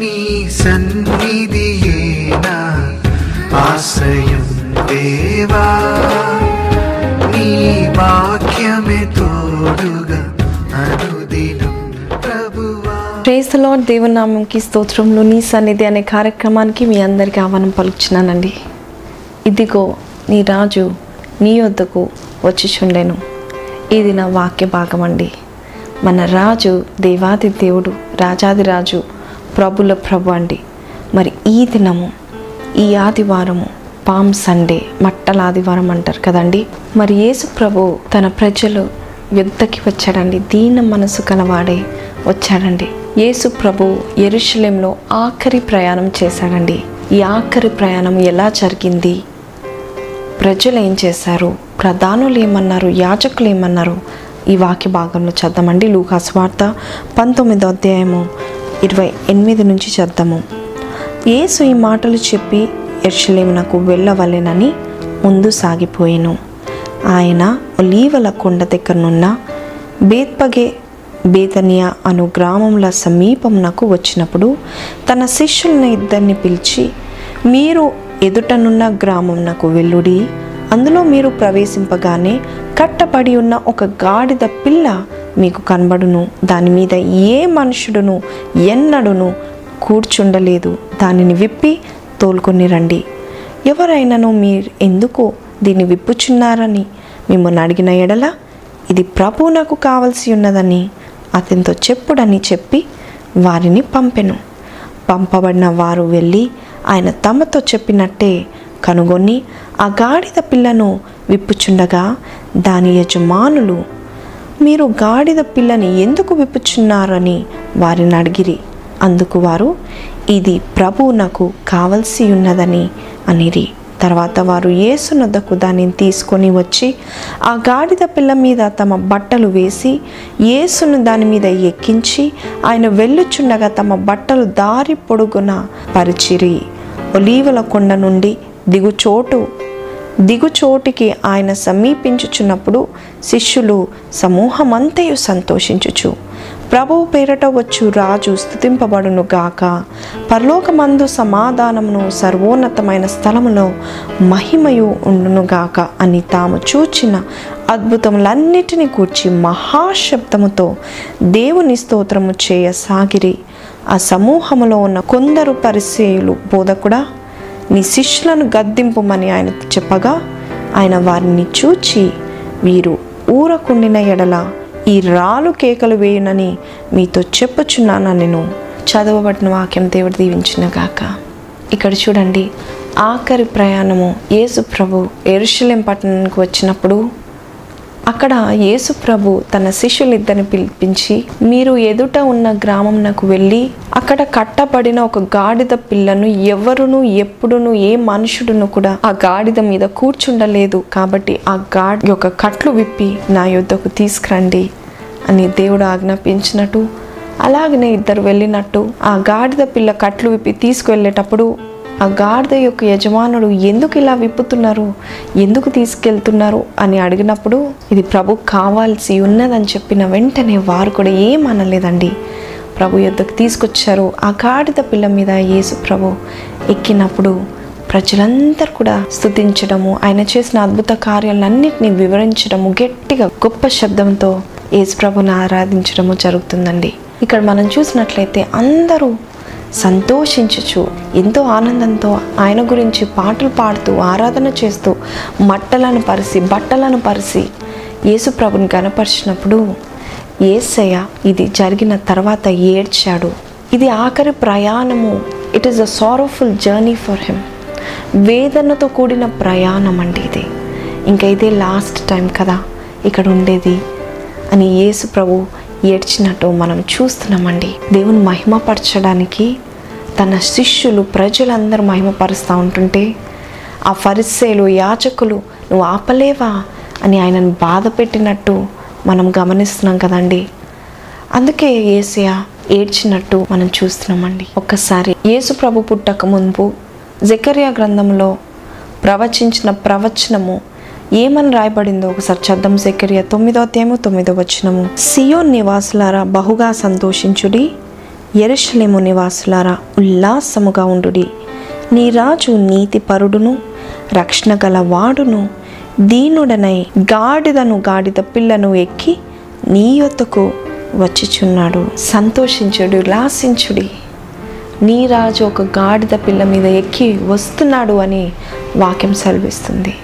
నీ సన్నిధియే నా ఆశ్రయం దేవా, నీ వాక్యమే తోడుగా అనుదినం ప్రభువా. Praise the lord. దేవునామంకి స్తోత్రంలో నీ సన్నిధి అనే కార్యక్రమానికి మీ అందరికీ ఆహ్వానం పలుకుచున్నానండి. ఇదిగో నీ రాజు నీ వద్దకు వచ్చిచుండెను, ఇది నా వాక్య భాగం అండి. మన రాజు దేవాది దేవుడు, రాజాదిరాజు, ప్రభుల ప్రభు అండి. మరి ఈ దినము, ఈ ఆదివారము, పామ్ సండే, మట్టల ఆదివారం అంటారు కదండి. మరి యేసు ప్రభు తన ప్రజలు యుద్ధకి వచ్చాడండి, దీన మనసు కలవాడే వచ్చాడండి. యేసు ప్రభు యెరూషలేంలో ఆఖరి ప్రయాణం చేశాడండి. ఈ ఆఖరి ప్రయాణం ఎలా జరిగింది, ప్రజలు ఏం చేశారు, ప్రధానులు ఏమన్నారు, యాజకులు ఏమన్నారు, ఈ వాక్య భాగంలో చదవమండి. లూకా సువార్త 19:28 నుంచి చదవము. యేసు ఈ మాటలు చెప్పి యెరూషలేమునకు వెళ్ళవలెనని ముందు సాగిపోయెను. ఆయన ఒలీవల కొండ దగ్గరనున్న బేత్పగే, బేతనియా అను గ్రామముల సమీపమునకు వచ్చినప్పుడు తన శిష్యులను ఇద్దరిని పిలిచి, మీరు ఎదుటనున్న గ్రామమునకు వెళ్ళుడి, అందులో మీరు ప్రవేశింపగానే కట్టబడి ఉన్న ఒక గాడిద పిల్ల మీకు కనబడును, దాని మీద ఏ మనుషుడును ఎన్నడును కూర్చుండలేదు, దానిని విప్పి తోలుకొని రండి. ఎవరైనాను మీరు ఎందుకు దీన్ని విప్పుచున్నారని మిమ్మల్ని అడిగిన ఎడల, ఇది ప్రభు నాకు కావలసి ఉన్నదని అతనితో చెప్పుడని చెప్పి వారిని పంపెను. పంపబడిన వారు వెళ్ళి ఆయన తమతో చెప్పినట్టే కనుగొని ఆ గాడిద పిల్లను విప్పుచుండగా దాని యజమానులు, మీరు గాడిద పిల్లని ఎందుకు విప్పుచున్నారని వారిని అడిగిరి. అందుకు వారు, ఇది ప్రభువు నాకు కావలసి ఉన్నదని అనిరి. తర్వాత వారు యేసు నొద్దకు దానిని తీసుకొని వచ్చి ఆ గాడిద పిల్ల మీద తమ బట్టలు వేసి యేసును దాని మీద ఎక్కించి ఆయన వెళ్ళుచుండగా తమ బట్టలు దారి పొడుగున పరిచిరి. ఒలీవల కొండ నుండి దిగుచోటికి ఆయన సమీపించుచున్నప్పుడు శిష్యులు సమూహమంతయు సంతోషించుచు, ప్రభువు పేరట వచ్చు రాజు స్తుతింపబడును గాక, పరలోకమందు సమాధానమును సర్వోన్నతమైన స్థలములో మహిమయు ఉండును గాక అని తాము చూచిన అద్భుతములన్నిటిని కూర్చి మహాశబ్దముతో దేవుని స్తోత్రము చేయసాగిరి. ఆ సమూహములో ఉన్న కొందరు పరిసయ్యులు, బోధకుడా, నీ శిష్యులను గద్దింపుమని ఆయన చెప్పగా, ఆయన వారిని చూచి, వీరు ఊరకుండిన ఎడల ఈ రాళ్ళు కేకలు వేయునని మీతో చెప్పుచున్నాను నేను. చదవబడిన వాక్యం దేవుడు దీవించునుగాక. ఇక్కడ చూడండి, ఆఖరి ప్రయాణము. యేసు ప్రభు యెరూషలేం పట్టణానికి వచ్చినప్పుడు అక్కడ యేసు ప్రభు తన శిష్యులిద్దరిని పిలిపించి, మీరు ఎదుట ఉన్న గ్రామంనకు వెళ్ళి అక్కడ కట్టబడిన ఒక గాడిద పిల్లను ఎవరును ఎప్పుడును ఏ మనుషుడును కూడా ఆ గాడిద మీద కూర్చుండలేదు, కాబట్టి ఆ గాడి యొక్క కట్లు విప్పి నా యొద్దకు తీసుకురండి అని దేవుడు ఆజ్ఞాపించినట్టు, అలాగనే ఇద్దరు వెళ్ళినట్టు ఆ గాడిద పిల్ల కట్లు విప్పి తీసుకువెళ్ళేటప్పుడు ఆ గాడిద యొక్క యజమానుడు, ఎందుకు ఇలా విప్పుతున్నారు, ఎందుకు తీసుకెళ్తున్నారు అని అడిగినప్పుడు, ఇది ప్రభు కావాల్సి ఉన్నదని చెప్పిన వెంటనే వారు కూడా ఏం అనలేదండి. ప్రభు యొద్దకు తీసుకొచ్చారు. ఆ గాడిద పిల్ల మీద యేసు ప్రభు ఎక్కినప్పుడు ప్రజలందరూ కూడా స్తుతించడము, ఆయన చేసిన అద్భుత కార్యాలన్నింటినీ వివరించడము, గట్టిగా గొప్ప శబ్దంతో యేసు ప్రభుని ఆరాధించడము జరుగుతుందండి. ఇక్కడ మనం చూసినట్లయితే అందరూ సంతోషించచ్చు, ఎంతో ఆనందంతో ఆయన గురించి పాటలు పాడుతూ ఆరాధన చేస్తూ బట్టలను పరిచి యేసు ప్రభుని కనపరిచినప్పుడు యేసయ్య ఇది జరిగిన తర్వాత ఏడ్చాడు. ఇది ఆఖరి ప్రయాణము. It is a sorrowful journey for him. వేదనతో కూడిన ప్రయాణం అండి ఇది. ఇంకా ఇదే లాస్ట్ టైం కదా ఇక్కడ ఉండేది అని యేసు ప్రభు ఏడ్చినట్టు మనం చూస్తున్నామండి. దేవుని మహిమపరచడానికి తన శిష్యులు ప్రజలందరూ మహిమపరుస్తూ ఉంటుంటే ఆ ఫరిసేలు, యాజకులు, నువ్వు ఆపలేవా అని ఆయనను బాధ పెట్టినట్టు మనం గమనిస్తున్నాం కదండి. అందుకే యేసయ్య ఏడ్చినట్టు మనం చూస్తున్నామండి. ఒక్కసారి యేసు ప్రభు పుట్టక మునుపు జకర్యా గ్రంథంలో ప్రవచించిన ప్రవచనము ఏమని రాయబడిందో ఒకసారి చదవం. జకర్యా 9:9 వచనము, సియోన్ నివాసులారా బహుగా సంతోషించుడి, యెరూషలేము నివాసులారా, ఉల్లాసముగా ఉండుడి. నీ రాజు నీతి పరుడును రక్షణ గల వాడును, దీనుడనై గాడిద పిల్లను ఎక్కి నీ యొద్దకు వచ్చిచున్నాడు. సంతోషించుడి, ఉల్లాసించుడి. నీ రాజు ఒక గాడిద పిల్ల మీద ఎక్కి వస్తున్నాడు అని వాక్యం సెలవిస్తుంది.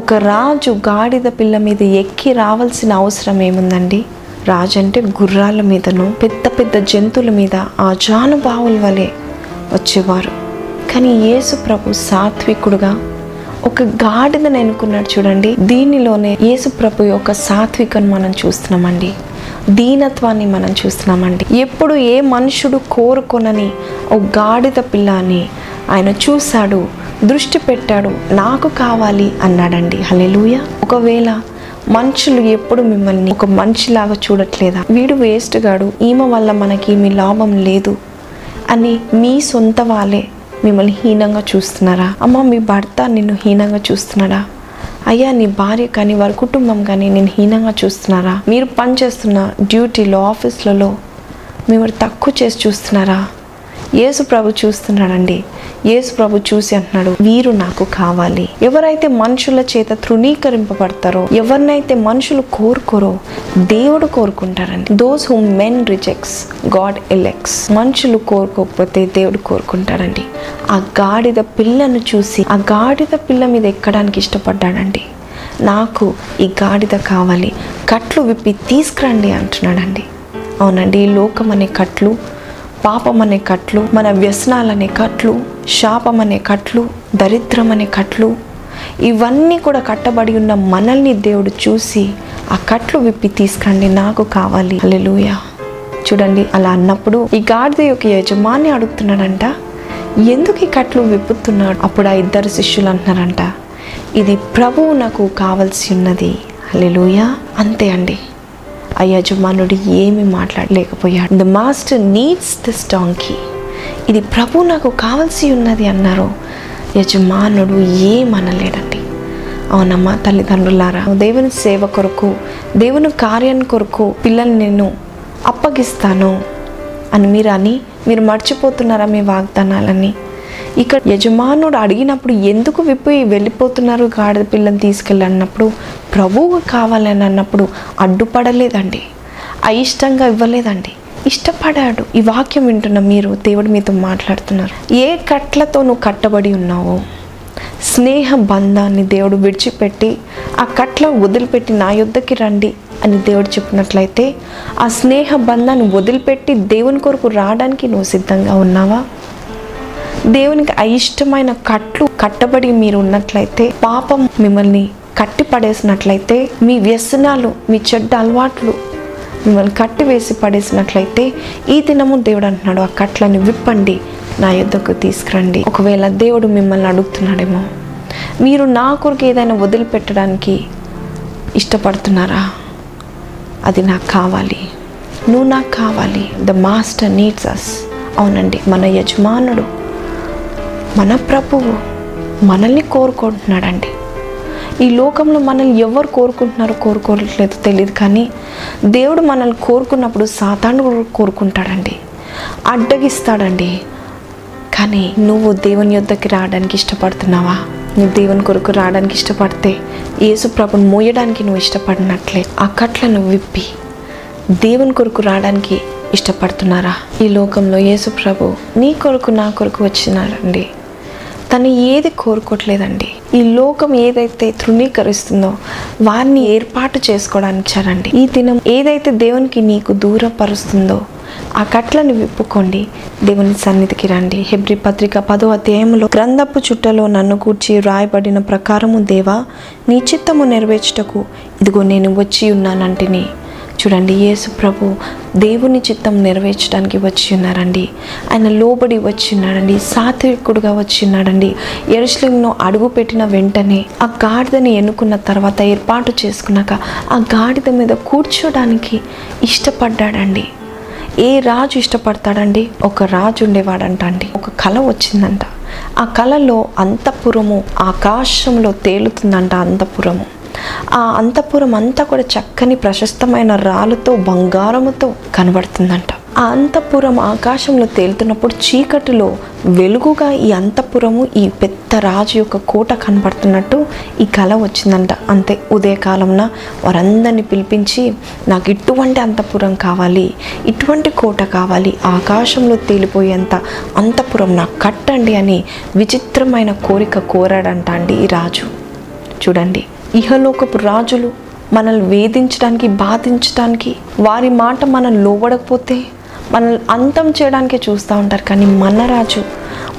ఒక రాజు గాడిద పిల్ల మీద ఎక్కి రావాల్సిన అవసరం ఏముందండి? రాజు అంటే గుర్రాల మీదను పెద్ద పెద్ద జంతువుల మీద ఆ జానుభావుల వలె వచ్చేవారు. కానీ యేసు ప్రభు సాత్వికుడుగా ఒక గాడిదను ఎన్నుకున్నాడు. చూడండి, దీనిలోనే యేసు ప్రభు యొక్క సాత్వికను మనం చూస్తున్నామండి, దీనత్వాన్ని మనం చూస్తున్నామండి. ఎప్పుడు ఏ మనుషుడు కోరుకొనని ఓ గాడిద పిల్లని ఆయన చూశాడు, దృష్టి పెట్టాడు, నాకు కావాలి అన్నాడండి. హల్లెలూయా. ఒకవేళ మనుషులు ఎప్పుడు మిమ్మల్ని ఒక మనిషిలాగా చూడట్లేదా? వీడు వేస్ట్ గాడు, ఈమె వల్ల మనకి మీ లాభం లేదు అని మీ సొంత వాళ్ళే మిమ్మల్ని హీనంగా చూస్తున్నారా? అమ్మ, మీ భర్త నిన్ను హీనంగా చూస్తున్నాడా? అయ్యా, నీ భార్య కానీ వారి కుటుంబం కానీ నేను హీనంగా చూస్తున్నారా? మీరు పనిచేస్తున్న డ్యూటీలో ఆఫీస్లలో మిమ్మల్ని తక్కువ చేసి చూస్తున్నారా? యేసు ప్రభు చూస్తున్నాడండి. యేసు ప్రభు చూసి అంటున్నాడు, వీరు నాకు కావాలి. ఎవరైతే మనుషుల చేత తృణీకరింపబడతారో, ఎవరినైతే మనుషులు కోరుకోరో, దేవుడు కోరుకుంటారండి. Those whom men rejects God elects. మనుషులు కోరుకోకపోతే దేవుడు కోరుకుంటాడండి. ఆ గాడిద పిల్లను చూసి ఆ గాడిద పిల్ల మీద ఎక్కడానికి ఇష్టపడ్డాడండి. నాకు ఈ గాడిద కావాలి, కట్లు విప్పి తీసుకురండి అంటున్నాడండి. అవునండి, ఈ లోకం అనే కట్లు, పాపం అనే కట్లు, మన వ్యసనాలనే కట్లు, శాపం అనే కట్లు, దరిద్రం అనే కట్లు, ఇవన్నీ కూడా కట్టబడి ఉన్న మనల్ని దేవుడు చూసి ఆ కట్లు విప్పి తీసుకండి, నాకు కావాలి. హల్లెలూయా. చూడండి, అలా అన్నప్పుడు ఈ గాడిద యొక్క యజమాని అడుగుతున్నాడంట, ఎందుకు ఈ కట్లు విప్పుతున్నాడు? అప్పుడు ఆ ఇద్దరు శిష్యులు అంటున్నారంట, ఇది ప్రభువు నాకు కావాల్సి ఉన్నది. హల్లెలూయా. అంతే అండి. ఆ యజమానుడు ఏమీ మాట్లాడలేకపోయాడు. The master needs this donkey. ఇది ప్రభు నాకు కావాల్సి ఉన్నది అన్నారు. యజమానుడు ఏమనలేడండి. అవునమ్మా, తల్లిదండ్రులారా, దేవుని సేవ కొరకు, దేవుని కార్యం కొరకు పిల్లల్ని నేను అప్పగిస్తాను అని మీరు మర్చిపోతున్నారా మీ వాగ్దానాలని? ఇక్కడ యజమానుడు అడిగినప్పుడు ఎందుకు విప్పి వెళ్ళిపోతున్నారు గాడిద పిల్లని తీసుకెళ్ళన్నప్పుడు, ప్రభువు కావాలని అన్నప్పుడు అడ్డుపడలేదండి, అయిష్టంగా ఇవ్వలేదండి, ఇష్టపడాడు. ఈ వాక్యం వింటున్న మీరు, దేవుడు మీతో మాట్లాడుతున్నారు. ఏ కట్లతో నువ్వు కట్టబడి ఉన్నావో, స్నేహ బంధాన్ని దేవుడు విడిచిపెట్టి ఆ కట్ల వదిలిపెట్టి నా యొద్దకి రండి అని దేవుడు చెప్పినట్లయితే, ఆ స్నేహ బంధాన్ని వదిలిపెట్టి దేవుని కొరకు రావడానికి నువ్వు సిద్ధంగా ఉన్నావా? దేవునికి అయిష్టమైన కట్లు కట్టబడి మీరు ఉన్నట్లయితే, పాపం మిమ్మల్ని కట్టి పడేసినట్లయితే, మీ వ్యసనాలు, మీ చెడ్డ అలవాట్లు మిమ్మల్ని కట్టివేసి పడేసినట్లయితే, ఈ దినము దేవుడు అంటున్నాడు, ఆ కట్లని విప్పండి, నా యొద్దకు తీసుకురండి. ఒకవేళ దేవుడు మిమ్మల్ని అడుగుతున్నాడేమో, మీరు నా కొరకు ఏదైనా వదిలిపెట్టడానికి ఇష్టపడుతున్నారా? అది నాకు కావాలి, నువ్వు నాకు కావాలి. The master needs us. అవునండి, మన యజమానుడు, మన ప్రభువు మనల్ని కోరుకుంటున్నాడండి. ఈ లోకంలో మనల్ని ఎవరు కోరుకోవట్లేదు తెలియదు, కానీ దేవుడు మనల్ని కోరుకున్నప్పుడు సాతానుడు కోరుకుంటాడండి, అడ్డగిస్తాడండి. కానీ నువ్వు దేవుని యొద్దకి రావడానికి ఇష్టపడుతున్నావా? నువ్వు దేవుని కొరకు రావడానికి ఇష్టపడితే, యేసు ప్రభుని మోయడానికి నువ్వు ఇష్టపడినట్లే, ఆ కట్లను విప్పి దేవుని కొరకు రావడానికి ఇష్టపడుతున్నారా? ఈ లోకంలో యేసు ప్రభు నీ కొరకు నా కొరకు వచ్చినారండి. తను ఏది కోరుకోవట్లేదండి. ఈ లోకం ఏదైతే తృణీకరిస్తుందో వారిని ఏర్పాటు చేసుకోవడానికి ఇచ్చారండి. ఈ దినం ఏదైతే దేవునికి నీకు దూరపరుస్తుందో ఆ కట్లను విప్పుకోండి, దేవుని సన్నిధికి రండి. హెబ్రీ పత్రిక 10వ అధ్యాయంలో, గ్రంథపు చుట్టలో నన్ను కూర్చి రాయబడిన ప్రకారము దేవా, నీ చిత్తము నెరవేర్చుటకు ఇదిగో నేను వచ్చి ఉన్నానంటిని. చూడండి, యేసు ప్రభు దేవుని చిత్తం నెరవేర్చడానికి వచ్చి ఉన్నారండి. ఆయన లోబడి వచ్చి ఉన్నాడండి, సాత్వికుడుగా వచ్చి ఉన్నాడండి. యెరూషలేమును అడుగు పెట్టిన వెంటనే, ఆ గాడిదని ఎన్నుకున్న తర్వాత, ఏర్పాటు చేసుకున్నాక, ఆ గాడిద మీద కూర్చోడానికి ఇష్టపడ్డాడండి. ఏ రాజు ఇష్టపడతాడండి? ఒక రాజు ఉండేవాడంట అండి. ఒక కళ వచ్చిందంట. ఆ కళలో అంతఃపురము ఆకాశంలో తేలుతుందంట. అంతఃపురము, ఆ అంతఃపురం అంతా కూడా చక్కని ప్రశస్తమైన రాళ్ళతో బంగారముతో కనబడుతుందంట. ఆ అంతఃపురం ఆకాశంలో తేలుతున్నప్పుడు చీకటిలో వెలుగుగా ఈ అంతఃపురము, ఈ పెద్ద రాజు యొక్క కోట కనబడుతున్నట్టు ఈ కళ వచ్చిందంట. అంతే ఉదయకాలంన వారందరినీ పిలిపించి, నాకు ఇటువంటి అంతఃపురం కావాలి, ఇటువంటి కోట కావాలి, ఆకాశంలో తేలిపోయేంత అంతఃపురం నాకు కట్టండి అని విచిత్రమైన కోరిక కోరాడంట అండి ఈ రాజు. చూడండి, ఇహలోకపు రాజులు మనల్ని వేధించడానికి, బాధించడానికి, వారి మాట మనం లోబడకపోతే మనల్ని అంతం చేయడానికే చూస్తూ ఉంటారు. కానీ మన రాజు,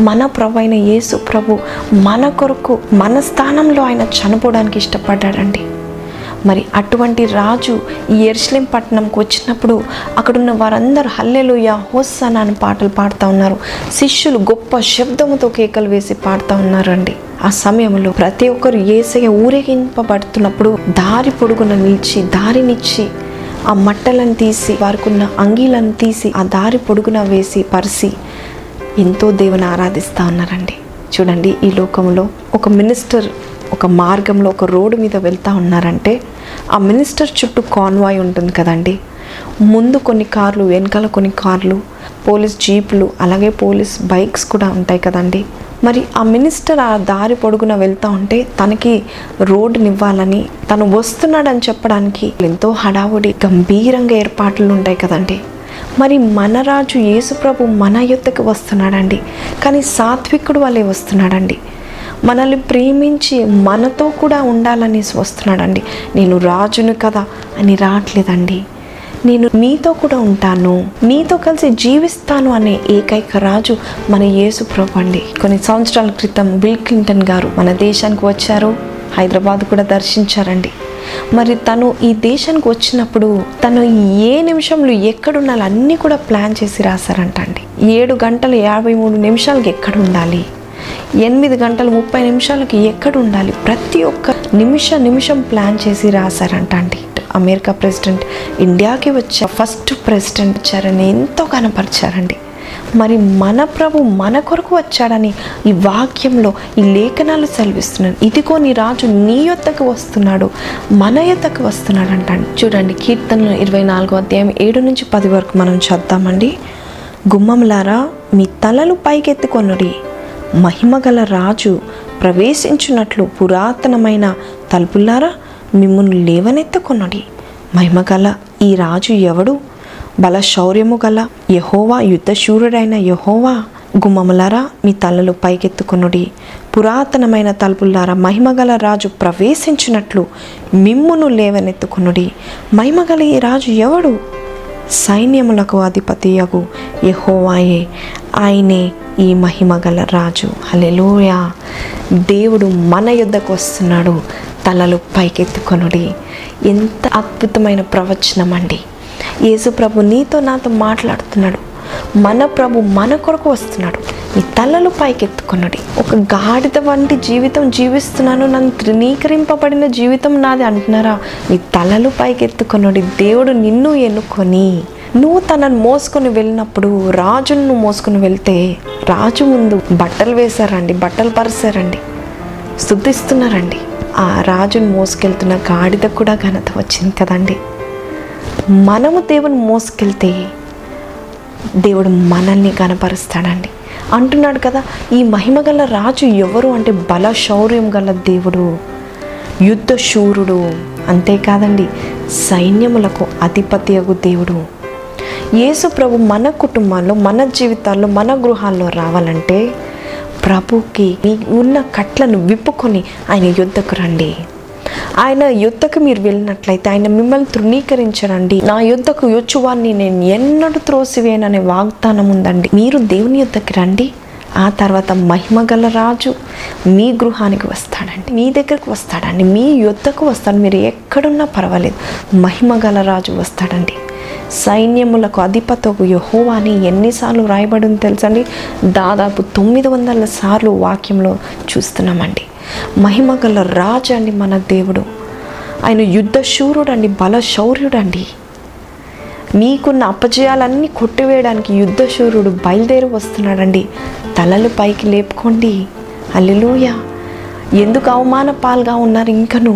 మన ప్రభు అయిన యేసు ప్రభు మన కొరకు మన స్థానంలో ఆయన చనిపోవడానికి ఇష్టపడ్డాడండి. మరి అటువంటి రాజు ఈ యెరూషలేం పట్టణంకి వచ్చినప్పుడు అక్కడున్న వారందరూ హల్లెలూయా హోసన్నా అని పాటలు పాడుతూ ఉన్నారు. శిష్యులు గొప్ప శబ్దముతో కేకలు వేసి పాడుతూ ఉన్నారండి. ఆ సమయంలో ప్రతి ఒక్కరు యేసయ్య ఊరేగింపబడుతున్నప్పుడు దారి పొడుగున నిలిచి, దారినిచ్చి, ఆ మట్టలను తీసి, వారికున్న అంగీలను తీసి, ఆ దారి పొడుగున వేసి పరిసి ఎంతో దేవుని ఆరాధిస్తూ ఉన్నారండి. చూడండి, ఈ లోకంలో ఒక మినిస్టర్ ఒక మార్గంలో ఒక రోడ్డు మీద వెళ్తూ ఉన్నారంటే ఆ మినిస్టర్ చుట్టూ కాన్వాయ్ ఉంటుంది కదండి. ముందు కొన్ని కార్లు, వెనకాల కొన్ని కార్లు, పోలీస్ జీపులు, అలాగే పోలీస్ బైక్స్ కూడా ఉంటాయి కదండి. మరి ఆ మినిస్టర్ ఆ దారి పొడుగున వెళ్తూ ఉంటే తనకి రోడ్డునివ్వాలని, తను వస్తున్నాడని చెప్పడానికి ఎంతో హడావుడి, గంభీరంగా ఏర్పాట్లు ఉంటాయి కదండి. మరి మన రాజు యేసుప్రభు మన యొద్దకు వస్తున్నాడండి, కానీ సాత్వికుడు వలె వస్తున్నాడండి. మనల్ని ప్రేమించి మనతో కూడా ఉండాలనేసి వస్తున్నాడండి. నేను రాజును కదా అని రావట్లేదండి, నేను నీతో కూడా ఉంటాను, నీతో కలిసి జీవిస్తాను అనే ఏకైక రాజు మన యేసు ప్రభు అండి. కొన్ని సంవత్సరాల క్రితం బిల్ క్లింటన్ గారు మన దేశానికి వచ్చారు, హైదరాబాద్ కూడా దర్శించారండి. మరి తను ఈ దేశానికి వచ్చినప్పుడు తను ఏ నిమిషంలో ఎక్కడున్నాలో అన్నీ కూడా ప్లాన్ చేసి రాశారంట అండి. 7 గంటల 53 నిమిషాలకి ఎక్కడ ఉండాలి, 8 గంటల 30 నిమిషాలకి ఎక్కడ ఉండాలి, ప్రతి ఒక్క నిమిషం ప్లాన్ చేసి రాశారంట అండి. అమెరికా ప్రెసిడెంట్ ఇండియాకి వచ్చే ఫస్ట్ ప్రెసిడెంట్ వచ్చారని ఎంతో కనపరిచారండి. మరి మన ప్రభు మన కొరకు వచ్చాడని ఈ వాక్యంలో, ఈ లేఖనాలు సెలవిస్తున్నాను. ఇదిగో నీ రాజు నీ యొద్దకు వస్తున్నాడు, మన యొద్దకు వస్తున్నాడు అంటాడు. చూడంండి, కీర్తనలు 24వ అధ్యాయం 7 నుంచి 10 వరకు మనం చదువుతామండి. గుమ్మములారా, మీ తలలు పైకెత్తుకొనుడి, మహిమగల రాజు ప్రవేశించున్నట్లు పురాతనమైన తలుపులారా మిమ్మును లేవనెత్తుకొనుడి. మహిమగల ఈ రాజు ఎవడు? బల శౌర్యము గల యెహోవా, యుద్ధశూరుడైన యెహోవా. గుమ్మములారా, మీ తలలు పైకెత్తుకొనుడి, పురాతనమైన తలుపులారా మహిమగల రాజు ప్రవేశించినట్లు మిమ్మును లేవనెత్తుకొనుడి. మహిమగల ఈ రాజు ఎవడు? సైన్యములకు అధిపతియగు యెహోవాయే, ఆయనే ఈ మహిమగల రాజు. హల్లెలూయా. దేవుడు మన యొద్దకు వస్తున్నాడు, తలలు పైకెత్తుకొనుడి. ఎంత అద్భుతమైన ప్రవచనం అండి. యేసు ప్రభు నీతో నాతో మాట్లాడుతున్నాడు. మన ప్రభు మన కొరకు వస్తున్నాడు. నీ తలలు పైకెత్తుకొనుడి. ఒక గాడిద వంటి జీవితం జీవిస్తున్నాను, నన్ను తృణీకరింపబడిన జీవితం నాది అంటున్నారా? నీ తలలు పైకెత్తుకొనుడి. దేవుడు నిన్ను ఎన్నుకొని, నువ్వు తనను మోసుకొని వెళ్ళినప్పుడు, రాజులను మోసుకొని వెళ్తే రాజు ముందు బట్టలు వేశారండి, బట్టలు పరిశారండి, స్తుతిస్తున్నారండి. ఆ రాజును మోసుకెళ్తున్న గాడిద కూడా ఘనత వచ్చింది కదండి. మనము దేవుని మోసుకెళ్తే దేవుడు మనల్ని ఘనపరుస్తాడండి. అంటున్నాడు కదా, ఈ మహిమగల రాజు ఎవరు అంటే బల శౌర్యం గల దేవుడు, యుద్ధ శూరుడు. అంతేకాదండి, సైన్యములకు అధిపతియగు దేవుడు యేసు ప్రభు మన కుటుంబాల్లో, మన జీవితాల్లో, మన గృహాల్లో రావాలంటే ప్రభుకి ఉన్న కట్లను విప్పుకొని ఆయన యుద్ధకు రండి. ఆయన యుద్ధకు మీరు వెళ్ళినట్లయితే ఆయన మిమ్మల్ని తృణీకరించరండి. నా యుద్ధకు యోచువాన్ని నేను ఎన్నడూ త్రోసివేననే వాగ్దానం ఉందండి. మీరు దేవుని యుద్ధకి రండి, ఆ తర్వాత మహిమగల రాజు మీ గృహానికి వస్తాడండి, మీ దగ్గరకు వస్తాడండి, మీ యుద్ధకు వస్తాడు. మీరు ఎక్కడున్నా పర్వాలేదు, మహిమగల రాజు వస్తాడండి. సైన్యములకు అధిపతకు యెహోవా అని ఎన్నిసార్లు రాయబడింది తెలుసండి? దాదాపు 900 సార్లు వాక్యంలో చూస్తున్నామండి. మహిమగల రాజు అండి మన దేవుడు. ఆయన యుద్ధశూరుడు అండి, బలశౌర్యుడు అండి. నీకున్న అపజయాలన్నీ కొట్టివేయడానికి యుద్ధశూరుడు బయలుదేరి వస్తున్నాడండి. తలలు పైకి లేపుకోండి. హల్లెలూయా. ఎందుకు అవమాన పాలుగా ఉన్నారు? ఇంకను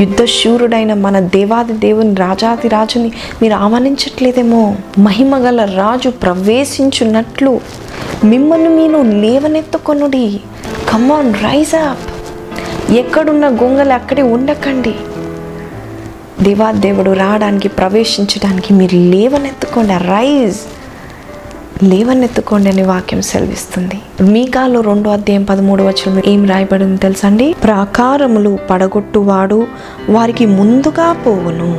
యుద్ధశూరుడైన మన దేవాది దేవుని రాజాది రాజుని మీరు ఆహ్వానించట్లేదేమో. మహిమగల రాజు ప్రవేశించున్నట్లు మిమ్మల్ని మీరు లేవనెత్తుకొనుడి. కమాన్, రైజ్ అప్. ఎక్కడున్న గొంగలు అక్కడే ఉండకండి. దేవాదేవుడు రావడానికి, ప్రవేశించడానికి మీరు లేవనెత్తుకోండి. రైజ్, లేవనెత్తుకోండి అని వాక్యం సెలవిస్తుంది. మీకాలో 2:13 ఏం రాయబడింది తెలుసా అండి? ప్రాకారములు పడగొట్టువాడు వారికి ముందుగా పోవును,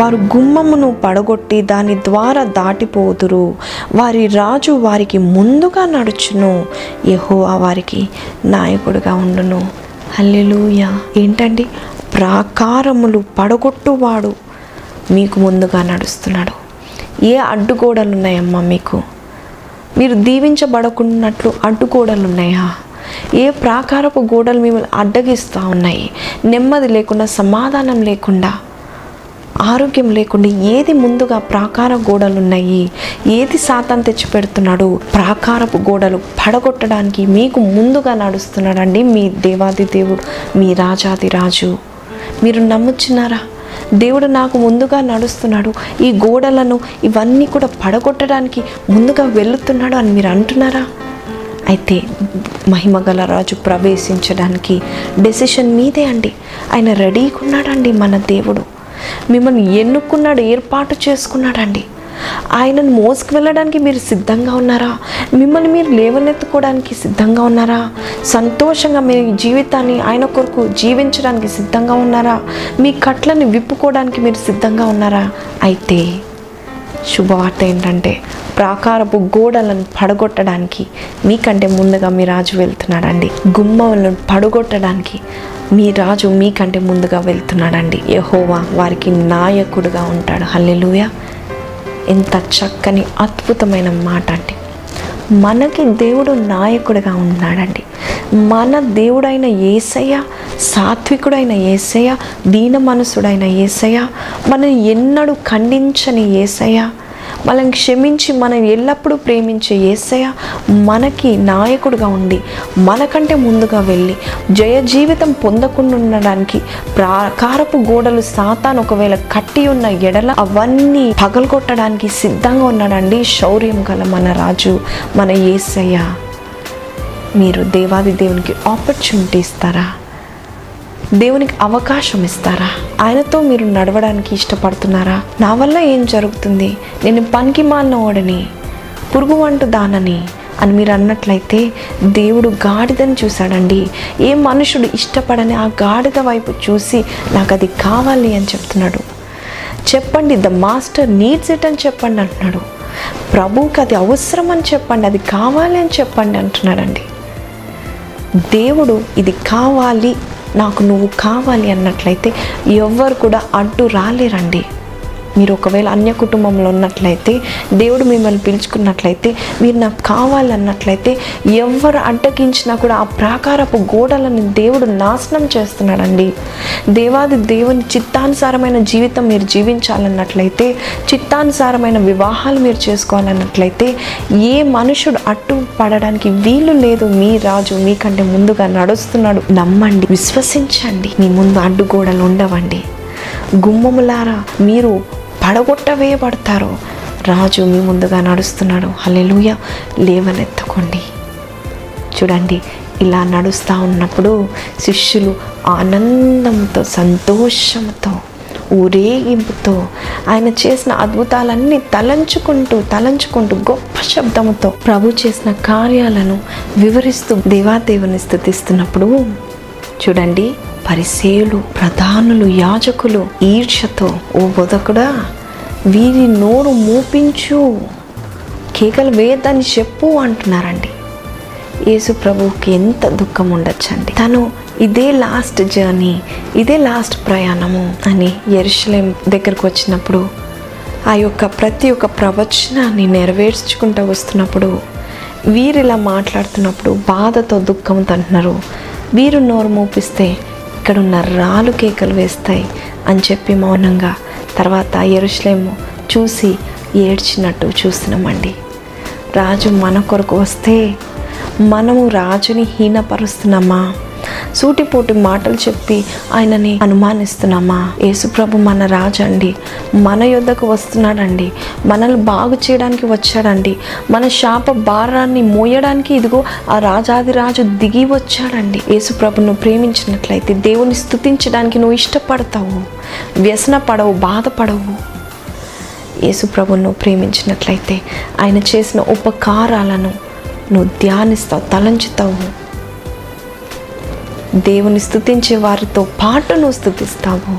వారు గుమ్మమును పడగొట్టి దాని ద్వారా దాటిపోదురు, వారి రాజు వారికి ముందుగా నడుచును, యెహోవా వారికి నాయకుడిగా ఉండును. హల్లెలూయా. ఏంటండి? ప్రాకారములు పడగొట్టువాడు మీకు ముందుగా నడుస్తున్నాడు. ఏ అడ్డుగోడలు ఉన్నాయమ్మా మీకు? మీరు దీవించబడకున్నట్లు అడ్డుగోడలు ఉన్నాయా? ఏ ప్రాకారపు గోడలు మిమ్మల్ని అడ్డగిస్తూ ఉన్నాయి? నెమ్మది లేకుండా, సమాధానం లేకుండా, ఆరోగ్యం లేకుండా ఏది ముందుగా ప్రాకార గోడలు ఉన్నాయి? ఏది సాతాను తెచ్చిపెడుతున్నాడు? ప్రాకారపు గోడలు పడగొట్టడానికి మీకు ముందుగా నడుస్తున్నాడండి మీ దేవాది దేవుడు, మీ రాజాది రాజు. మీరు నమ్ముచున్నారా? దేవుడు నాకు ముందుగా నడుస్తున్నాడు, ఈ గోడలను ఇవన్నీ కూడా పడగొట్టడానికి ముందుగా వెళుతున్నాడు అని మీరు అంటున్నారా? అయితే మహిమగల రాజు ప్రవేశించడానికి డెసిషన్ మీదే అండి. ఆయన రెడీగా ఉన్నాడండి మన దేవుడు. మిమ్మల్ని ఎన్నుకున్నాడు, ఏర్పాటు చేసుకున్నాడండి. ఆయనను మోసుకు వెళ్ళడానికి మీరు సిద్ధంగా ఉన్నారా? మిమ్మల్ని మీరు లేవనెత్తుకోవడానికి సిద్ధంగా ఉన్నారా? సంతోషంగా మీ జీవితాన్ని ఆయన కొరకు జీవించడానికి సిద్ధంగా ఉన్నారా? మీ కట్లను విప్పుకోవడానికి మీరు సిద్ధంగా ఉన్నారా? అయితే శుభవార్త ఏంటంటే, ప్రాకారపు గోడలను పడగొట్టడానికి మీకంటే ముందుగా మీ రాజు వెళ్తున్నాడండి. గుమ్మములను పడగొట్టడానికి మీ రాజు మీకంటే ముందుగా వెళ్తున్నాడండి. యెహోవా వారికి నాయకుడుగా ఉంటాడు. హల్లెలూయా. ఎంత చక్కని అద్భుతమైన మాట అండి. మనకి దేవుడు నాయకుడిగా ఉన్నాడండి. మన దేవుడైన యేసయ్య, సాత్వికుడైన యేసయ్య, దీన మనసుడైన యేసయ్య, మనని ఎన్నడూ ఖండించని యేసయ్య, మనల్ని క్షమించి మనం ఎల్లప్పుడూ ప్రేమించే యేసయ్య మనకి నాయకుడిగా ఉండి మనకంటే ముందుగా వెళ్ళి జయ జీవితం పొందకుండా ఉండడానికి ప్రాకారపు గోడలు సాతాను ఒకవేళ కట్టి ఉన్న ఎడల అవన్నీ పగలగొట్టడానికి సిద్ధంగా ఉన్నాడండి శౌర్యం గల మన రాజు, మన యేసయ్య. మీరు దేవాది దేవునికి ఆపర్చునిటీ ఇస్తారా? దేవునికి అవకాశం ఇస్తారా? ఆయనతో మీరు నడవడానికి ఇష్టపడుతున్నారా? నా వల్ల ఏం జరుగుతుంది, నేను పనికి మాలిన ఓడని, పురుగు వంటు దానని అని మీరు అన్నట్లయితే, దేవుడు గాడిదని చూశాడండి. ఏ మనుషుడు ఇష్టపడని ఆ గాడిద వైపు చూసి నాకు అది కావాలి అని చెప్తున్నాడు. చెప్పండి, ద మాస్టర్ నీడ్స్ ఇట్ అని చెప్పండి అంటున్నాడు. ప్రభువుకి అది అవసరం అని చెప్పండి, అది కావాలి అని చెప్పండి అంటున్నాడండి. దేవుడు ఇది కావాలి, నాకు నువ్వు కావాలి అన్నట్లయితే ఎవ్వరు కూడా అడ్డు రాలేరండి. మీరు ఒకవేళ అన్య కుటుంబంలో ఉన్నట్లయితే, దేవుడు మిమ్మల్ని పిలుచుకున్నట్లయితే, మీరు నాకు కావాలన్నట్లయితే ఎవరు అడ్డగించినా కూడా ఆ ప్రాకారపు గోడలను దేవుడు నాశనం చేస్తున్నాడండి. దేవాది దేవుని చిత్తానుసారమైన జీవితం మీరు జీవించాలన్నట్లయితే, చిత్తానుసారమైన వివాహాలు మీరు చేసుకోవాలన్నట్లయితే, ఏ మనుషుడు అడ్డు పడడానికి వీలు లేదు. మీ రాజు మీకంటే ముందుగా నడుస్తున్నాడు. నమ్మండి, విశ్వసించండి. మీ ముందు అడ్డుగోడలు ఉండవండి. గుమ్మములారా మీరు పడగొట్టవేయబడతారు. రాజు మీ ముందుగా నడుస్తున్నాడు. హల్లెలూయా. లేవనెత్తుకోండి. చూడండి, ఇలా నడుస్తూ ఉన్నప్పుడు శిష్యులు ఆనందంతో, సంతోషంతో, ఊరేగింపుతో ఆయన చేసిన అద్భుతాలన్నీ తలంచుకుంటూ గొప్ప శబ్దముతో ప్రభు చేసిన కార్యాలను వివరిస్తూ దేవాదేవుని స్తుతిస్తున్నప్పుడు చూడండి, పరిసేయులు, ప్రధానులు, యాజకులు ఈర్ష్యతో, ఓ బోధకుడా వీరి నోరు మూపించు, కేకలు వేయద్దని చెప్పు అంటున్నారండి. యేసు ప్రభువుకి ఎంత దుఃఖం ఉండొచ్చండి. తను ఇదే లాస్ట్ జర్నీ, ఇదే లాస్ట్ ప్రయాణము అని యెరూషలేం దగ్గరకు వచ్చినప్పుడు, ఆ యొక్క ప్రతి ఒక్క ప్రవచనాన్ని నెరవేర్చుకుంటూ వస్తున్నప్పుడు వీరిలా మాట్లాడుతున్నప్పుడు బాధతో, దుఃఖంతో అంటున్నారు, వీరు నోరు మూపిస్తే ఇక్కడున్న రాళ్ళు కేకలు వేస్తాయి అని చెప్పి మౌనంగా తర్వాత యెరూషలేము చూసి ఏడ్చినట్టు చూస్తున్నామండి. రాజు మన కొరకు వస్తే మనము రాజుని హీనపరుస్తున్నామా? సూటిపోటి మాటలు చెప్పి ఆయనని అనుమానిస్తున్నామా? యేసుప్రభు మన రాజు అండి, మన యొద్దకు వస్తున్నాడండి, మనల్ని బాగు చేయడానికి వచ్చాడండి, మన శాప భారాన్ని మోయడానికి ఇదిగో ఆ రాజాదిరాజు దిగి వచ్చాడండి. యేసుప్రభును ప్రేమించినట్లయితే దేవుని స్తుతించడానికి నువ్వు ఇష్టపడతావు, వ్యసన పడవు, బాధపడవు. యేసుప్రభును ప్రేమించినట్లయితే ఆయన చేసిన ఉపకారాలను నువ్వు ధ్యానిస్తావు, తలంచుతావు. దేవుని స్తుతించే వారితో పాటు నువ్వు స్తుతిస్తావు.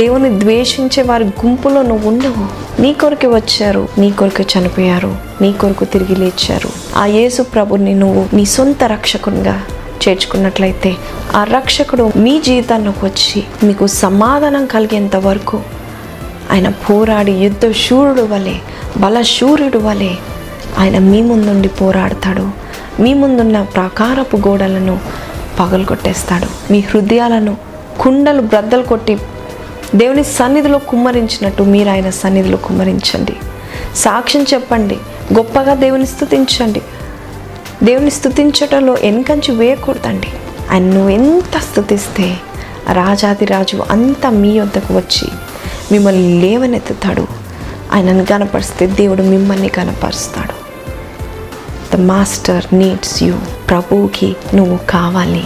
దేవుని ద్వేషించే వారి గుంపులో నువ్వు ఉండవు. నీ కొరకు వచ్చారు, నీ కొరకు చనిపోయారు, నీ కొరకు తిరిగి లేచారు. ఆ యేసు ప్రభుని నువ్వు నీ సొంత రక్షకునిగా చేర్చుకున్నట్లయితే ఆ రక్షకుడు మీ జీవితానికి వచ్చి మీకు సమాధానం కలిగేంత వరకు ఆయన పోరాడి యుద్ధ శూరుడు వలె, బలశూరుడు వలె ఆయన మీ ముందుండి పోరాడతాడు. మీ ముందున్న ప్రాకారపు గోడలను పగలగొట్టేస్తాడు. మీ హృదయాలను కుండలు బ్రద్దలు కొట్టి దేవుని సన్నిధిలో కుమ్మరించినట్టు మీరు ఆయన సన్నిధిలో కుమ్మరించండి. సాక్ష్యం చెప్పండి, గొప్పగా దేవుని స్తుతించండి. దేవుని స్తుతించటంలో వెనుకంచి వేయకూడదండి. ఆయన నువ్వు ఎంత స్తుతిస్తే రాజాదిరాజు అంతా మీ వద్దకు వచ్చి మిమ్మల్ని లేవనెత్తుతాడు. ఆయనను కనపరిస్తే దేవుడు మిమ్మల్ని కనపరుస్తాడు. The master needs you. ప్రభువుకి నువ్వు కావాలి.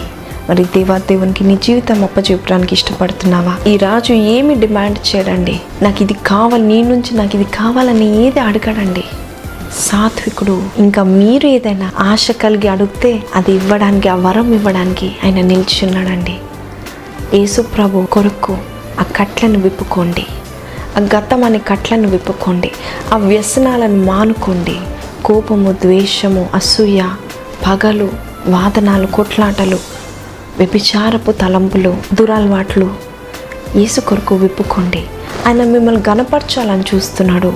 మరి దేవాదేవునికి నీ జీవితం అప్పచెప్పడానికి ఇష్టపడుతున్నావా? ఈ రాజు ఏమి డిమాండ్ చేయడండి? నాకు ఇది కావాలి, నీ నుంచి నాకు ఇది కావాలని ఏది అడగడండి సాత్వికుడు. ఇంకా మీరు ఏదైనా ఆశ కలిగి అడిగితే అది ఇవ్వడానికి, ఆ వరం ఇవ్వడానికి ఆయన నిలిచి ఉన్నాడండి. యేసు ప్రభు కొరకు ఆ కట్లను విప్పుకోండి, ఆ గతం అనే కట్లను విప్పుకోండి, ఆ వ్యసనాలను మానుకోండి. కోపము, ద్వేషము, అసూయ, పగలు, వాదనాలు, కొట్లాటలు, వ్యభిచారపు తలంపులు, దురలవాట్లు యేసు కొరకు విప్పుకోండి. ఆయన మిమ్మల్ని గణపరచాలని చూస్తున్నాడు.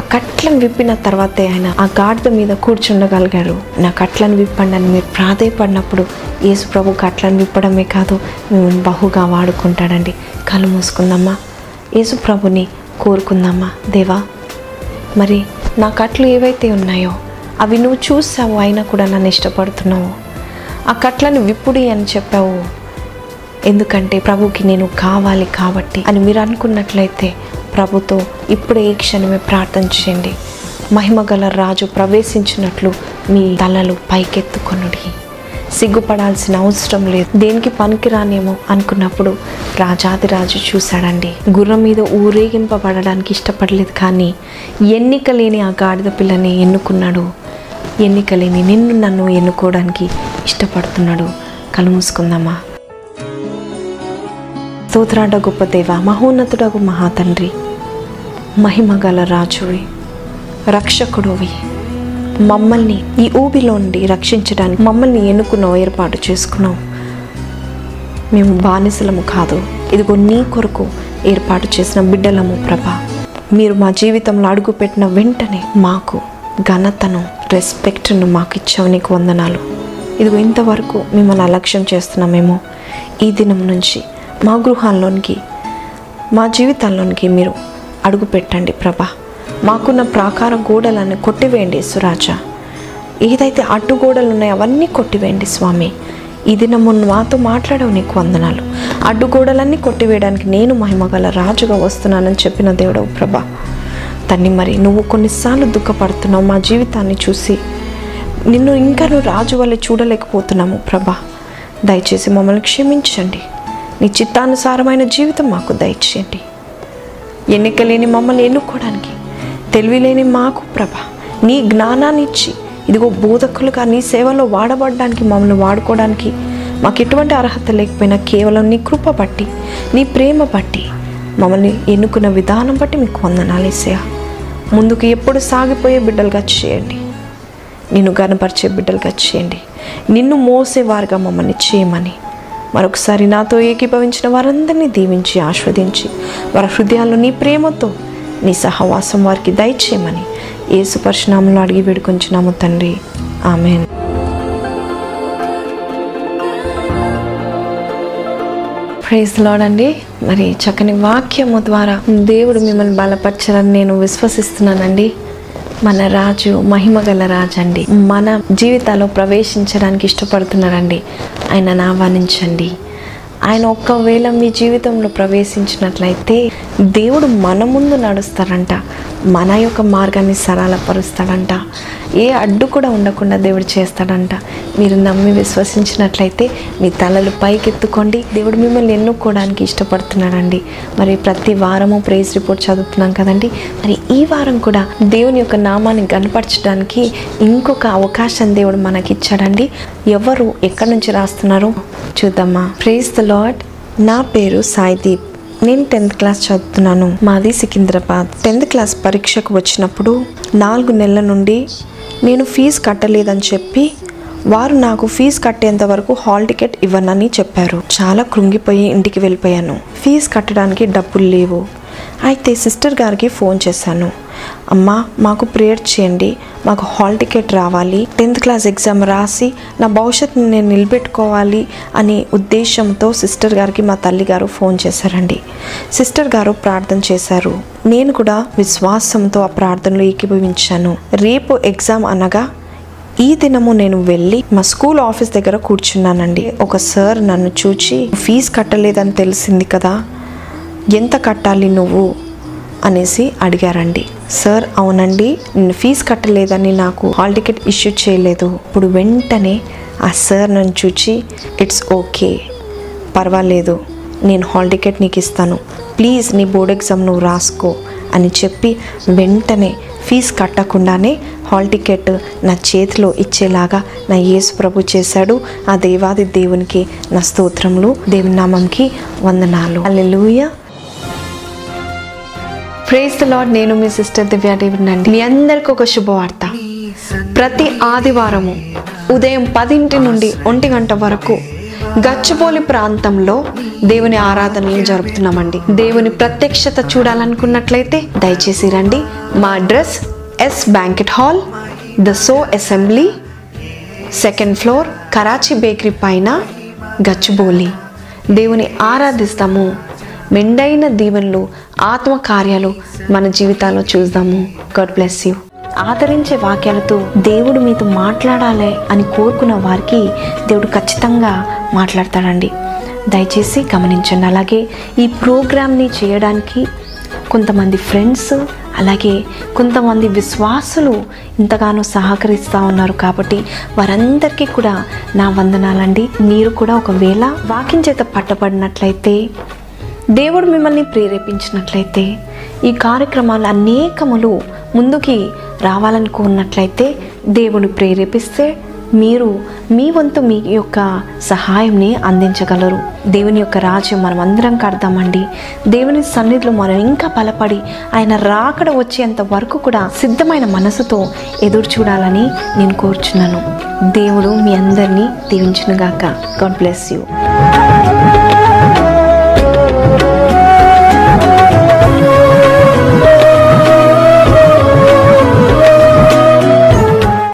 ఆ కట్లను విప్పిన తర్వాతే ఆయన ఆ గాడిద మీద కూర్చుండగలిగారు. నా కట్లను విప్పండి అని మీరు ప్రాధేయపడినప్పుడు యేసు ప్రభు కట్లను విప్పడమే కాదు, మిమ్మల్ని బహుగా వాడుకుంటాడండి. కళ్ళు మూసుకుందామా, యేసు ప్రభుని కోరుకుందామా. దేవా, మరి నా కట్లు ఏవైతే ఉన్నాయో అవి నువ్వు చూసావు, అయినా కూడా నన్ను ఇష్టపడుతున్నావు. ఆ కట్లను విప్పుడి అని చెప్పావు, ఎందుకంటే ప్రభుకి నేను కావాలి కాబట్టి అని మీరు అనుకున్నట్లయితే ప్రభుతో ఇప్పుడే ఈ క్షణమే ప్రార్థన చేయండి. మహిమగల రాజు ప్రవేశించినట్లు మీ తలలు పైకెత్తుకొనుడి. సిగ్గుపడాల్సిన అవసరం లేదు. దేనికి పనికిరానేమో అనుకున్నప్పుడు రాజాదిరాజు చూశాడండి. గుర్రం మీద ఊరేగింపబడడానికి ఇష్టపడలేదు, కానీ ఎన్నిక లేని ఆ గాడిద పిల్లని ఎన్నుకున్నాడు. ఎన్నిక లేని నిన్ను, నన్ను ఎన్నుకోవడానికి ఇష్టపడుతున్నాడు. కళ్ళు మూసుకుందామా. స్తోత్రాడ గొప్ప దేవ, మహోన్నతుడగు మహాతండ్రి, మహిమగల రాజువి, రక్షకుడువి, మమ్మల్ని ఈ ఊబిలో నుండి రక్షించడానికి మమ్మల్ని ఎన్నుకున్నావు, ఏర్పాటు చేసుకున్నావు. మేము బానిసలము కాదు, ఇదిగో నీ కొరకు ఏర్పాటు చేసిన బిడ్డలము ప్రభా. మీరు మా జీవితంలో అడుగుపెట్టిన వెంటనే మాకు ఘనతను, రెస్పెక్ట్ను మాకు ఇచ్చావు. నీకు వందనాలు. ఇదిగో ఇంతవరకు మిమ్మల్ని అలక్ష్యం చేస్తున్నామేమో. ఈ దినం నుంచి మా గృహాల్లోనికి, మా జీవితాల్లోనికి మీరు అడుగుపెట్టండి ప్రభా. మాకున్న ప్రాకార గోడలను కొట్టివేయండి సురాజా. ఏదైతే అడ్డుగోడలు ఉన్నాయో అవన్నీ కొట్టివేయండి స్వామి. ఇది నన్ను మాతో మాట్లాడవు, నీకు వందనాలు. అడ్డుగోడలన్నీ కొట్టివేయడానికి నేను మహిమగల రాజుగా వస్తున్నానని చెప్పిన దేవుడవు ప్రభా. తన్ని మరి నువ్వు కొన్నిసార్లు దుఃఖపడుతున్నావు మా జీవితాన్ని చూసి. నిన్ను ఇంకా నువ్వు రాజు వల్లే చూడలేకపోతున్నాము ప్రభా. దయచేసి మమ్మల్ని క్షమించండి. నీ చిత్తానుసారమైన జీవితం మాకు దయచేయండి. ఎన్నికలేని మమ్మల్ని ఎన్నుకోవడానికి తెలివి లేని మాకు ప్రభా నీ జ్ఞానాన్ని ఇచ్చి ఇదిగో బోధకులుగా నీ సేవలో వాడబడడానికి, మమ్మల్ని వాడుకోవడానికి మాకు ఎటువంటి అర్హత లేకపోయినా కేవలం నీ కృప బట్టి, నీ ప్రేమ బట్టి, మమ్మల్ని ఎన్నుకున్న విధానం బట్టి మీకు వందనాలు ఏసయ్యా. ముందుకు ఎప్పుడు సాగిపోయే బిడ్డలుగా చేయండి, నిన్ను గనపరిచే బిడ్డలుగా చేయండి, నిన్ను మోసేవారుగా మమ్మల్ని చేయమని మరొకసారి నాతో ఏకీభవించిన వారందరినీ దీవించి, ఆస్వాదించి, వారి హృదయాల్లో నీ ప్రేమతో నీ సహవాసం వారికి దయచేయమని యేసు పరిశునామంలో అడిగి వేడుకొంచున్నాము తండ్రి. ఆమెన్. ప్రైజ్ ది లార్డ్ అండి. మరి చక్కని వాక్యము ద్వారా దేవుడు మిమ్మల్ని బలపరచాలని నేను విశ్వసిస్తున్నానండి. మన రాజు, మహిమగల రాజు అండి, మన జీవితాల్లో ప్రవేశించడానికి ఇష్టపడుతున్నారండి. ఆయనను ఆహ్వానించండి. ఆయన ఒక్కవేళ మీ జీవితంలో ప్రవేశించినట్లయితే దేవుడు మన ముందు నడుస్తారంట, మన యొక్క మార్గాన్ని సరళపరుస్తాడంట, ఏ అడ్డు కూడా ఉండకుండా దేవుడు చేస్తాడంట. మీరు నమ్మి విశ్వసించినట్లయితే మీ తలలు పైకెత్తుకోండి. దేవుడు మిమ్మల్ని ఎన్నుకోవడానికి ఇష్టపడుతున్నాడండి. మరి ప్రతి వారము ప్రేస్ రిపోర్ట్ చదువుతున్నాం కదండి. మరి ఈ వారం కూడా దేవుని యొక్క నామాన్ని కనపరచడానికి ఇంకొక అవకాశం దేవుడు మనకి ఇచ్చాడండి. ఎవరు ఎక్కడి నుంచి రాస్తున్నారో చూద్దామా. Praise the lord. నా పేరు సాయిదీప్, నేను 10th క్లాస్ చదువుతున్నాను. మాది సికింద్రాబాద్. 10th క్లాస్ పరీక్షకు వచ్చినప్పుడు 4 నెలల నుండి నేను ఫీజు కట్టలేదని చెప్పి వారు నాకు ఫీజు కట్టేంత వరకు హాల్ టికెట్ ఇవ్వనని చెప్పారు. చాలా కృంగిపోయి ఇంటికి వెళ్ళిపోయాను. ఫీజు కట్టడానికి డబ్బులు లేవు. అయితే సిస్టర్ గారికి ఫోన్ చేశాను. అమ్మ, మాకు ప్రేయర్ చేయండి, మాకు హాల్ టికెట్ రావాలి, 10th క్లాస్ ఎగ్జామ్ రాసి నా భవిష్యత్తుని నేను నిలబెట్టుకోవాలి అనే ఉద్దేశంతో సిస్టర్ గారికి మా తల్లి గారు ఫోన్ చేశారండి. సిస్టర్ గారు ప్రార్థన చేశారు. నేను కూడా విశ్వాసంతో ఆ ప్రార్థనలో ఏకీభవించాను. రేపు ఎగ్జామ్ అనగా ఈ దినము నేను వెళ్ళి మా స్కూల్ ఆఫీస్ దగ్గర కూర్చున్నానండి. ఒక సార్ నన్ను చూచి, ఫీజు కట్టలేదని తెలిసింది కదా, ఎంత కట్టాలి నువ్వు అనేసి అడిగారండి. సార్, అవునండి, నేను ఫీజు కట్టలేదని నాకు హాల్ టికెట్ ఇష్యూ చేయలేదు. ఇప్పుడు వెంటనే ఆ సార్ నన్ను చూచి, ఇట్స్ ఓకే, పర్వాలేదు, నేను హాల్ టికెట్ నీకు ఇస్తాను, ప్లీజ్ నీ బోర్డ్ ఎగ్జామ్ నువ్వు రాసుకో అని చెప్పి వెంటనే ఫీజు కట్టకుండానే హాల్ టికెట్ నా చేతిలో ఇచ్చేలాగా నా యేసు ప్రభు చేశాడు. ఆ దేవాది దేవునికి నా స్తోత్రములు. దేవుని నామంకి వందనాలు. హల్లెలూయా. Praise the lord. నేను మీ సిస్టర్ దివ్య దేవుడినండి. మీ అందరికీ ఒక శుభవార్త. ప్రతి ఆదివారము ఉదయం 10 నుండి 1 గంట వరకు గచ్చిబౌలి ప్రాంతంలో దేవుని ఆరాధనలు జరుపుతున్నామండి. దేవుని ప్రత్యక్షత చూడాలనుకున్నట్లయితే దయచేసి రండి. మా address S banquet hall, the so assembly, 2nd floor, Karachi bakery పైన, గచ్చిబౌలి. దేవుని ఆరాధిస్తాము. మెండైన దీవెనలు, ఆత్మకార్యాలు మన జీవితాల్లో చూద్దాము. God bless you. ఆదరించే వాక్యాలతో దేవుడు మీతో మాట్లాడాలి అని కోరుకున్న వారికి దేవుడు ఖచ్చితంగా మాట్లాడతాడండి. దయచేసి గమనించండి. అలాగే ఈ ప్రోగ్రామ్ని చేయడానికి కొంతమంది ఫ్రెండ్స్, అలాగే కొంతమంది విశ్వాసులు ఎంతగానో సహకరిస్తూ ఉన్నారు. కాబట్టి వారందరికీ కూడా నా వందనాలండి. మీరు కూడా ఒకవేళ వాక్యం చేత పట్టబడినట్లయితే, దేవుడు మిమ్మల్ని ప్రేరేపించినట్లయితే, ఈ కార్యక్రమాలు అనేకములు ముందుకి రావాలనుకున్నట్లయితే, దేవుడు ప్రేరేపిస్తే మీరు మీ వంతు మీ యొక్క సహాయంని అందించగలరు. దేవుని యొక్క రాజ్యం మనం అందరం కడదామండి. దేవుని సన్నిధిలో మనం ఇంకా బలపడి ఆయన రాకడ వచ్చేంత వరకు కూడా సిద్ధమైన మనసుతో ఎదురు చూడాలని నేను కోరుచున్నాను. దేవుడు మీ అందరినీ దీవించునుగాక. God bless you.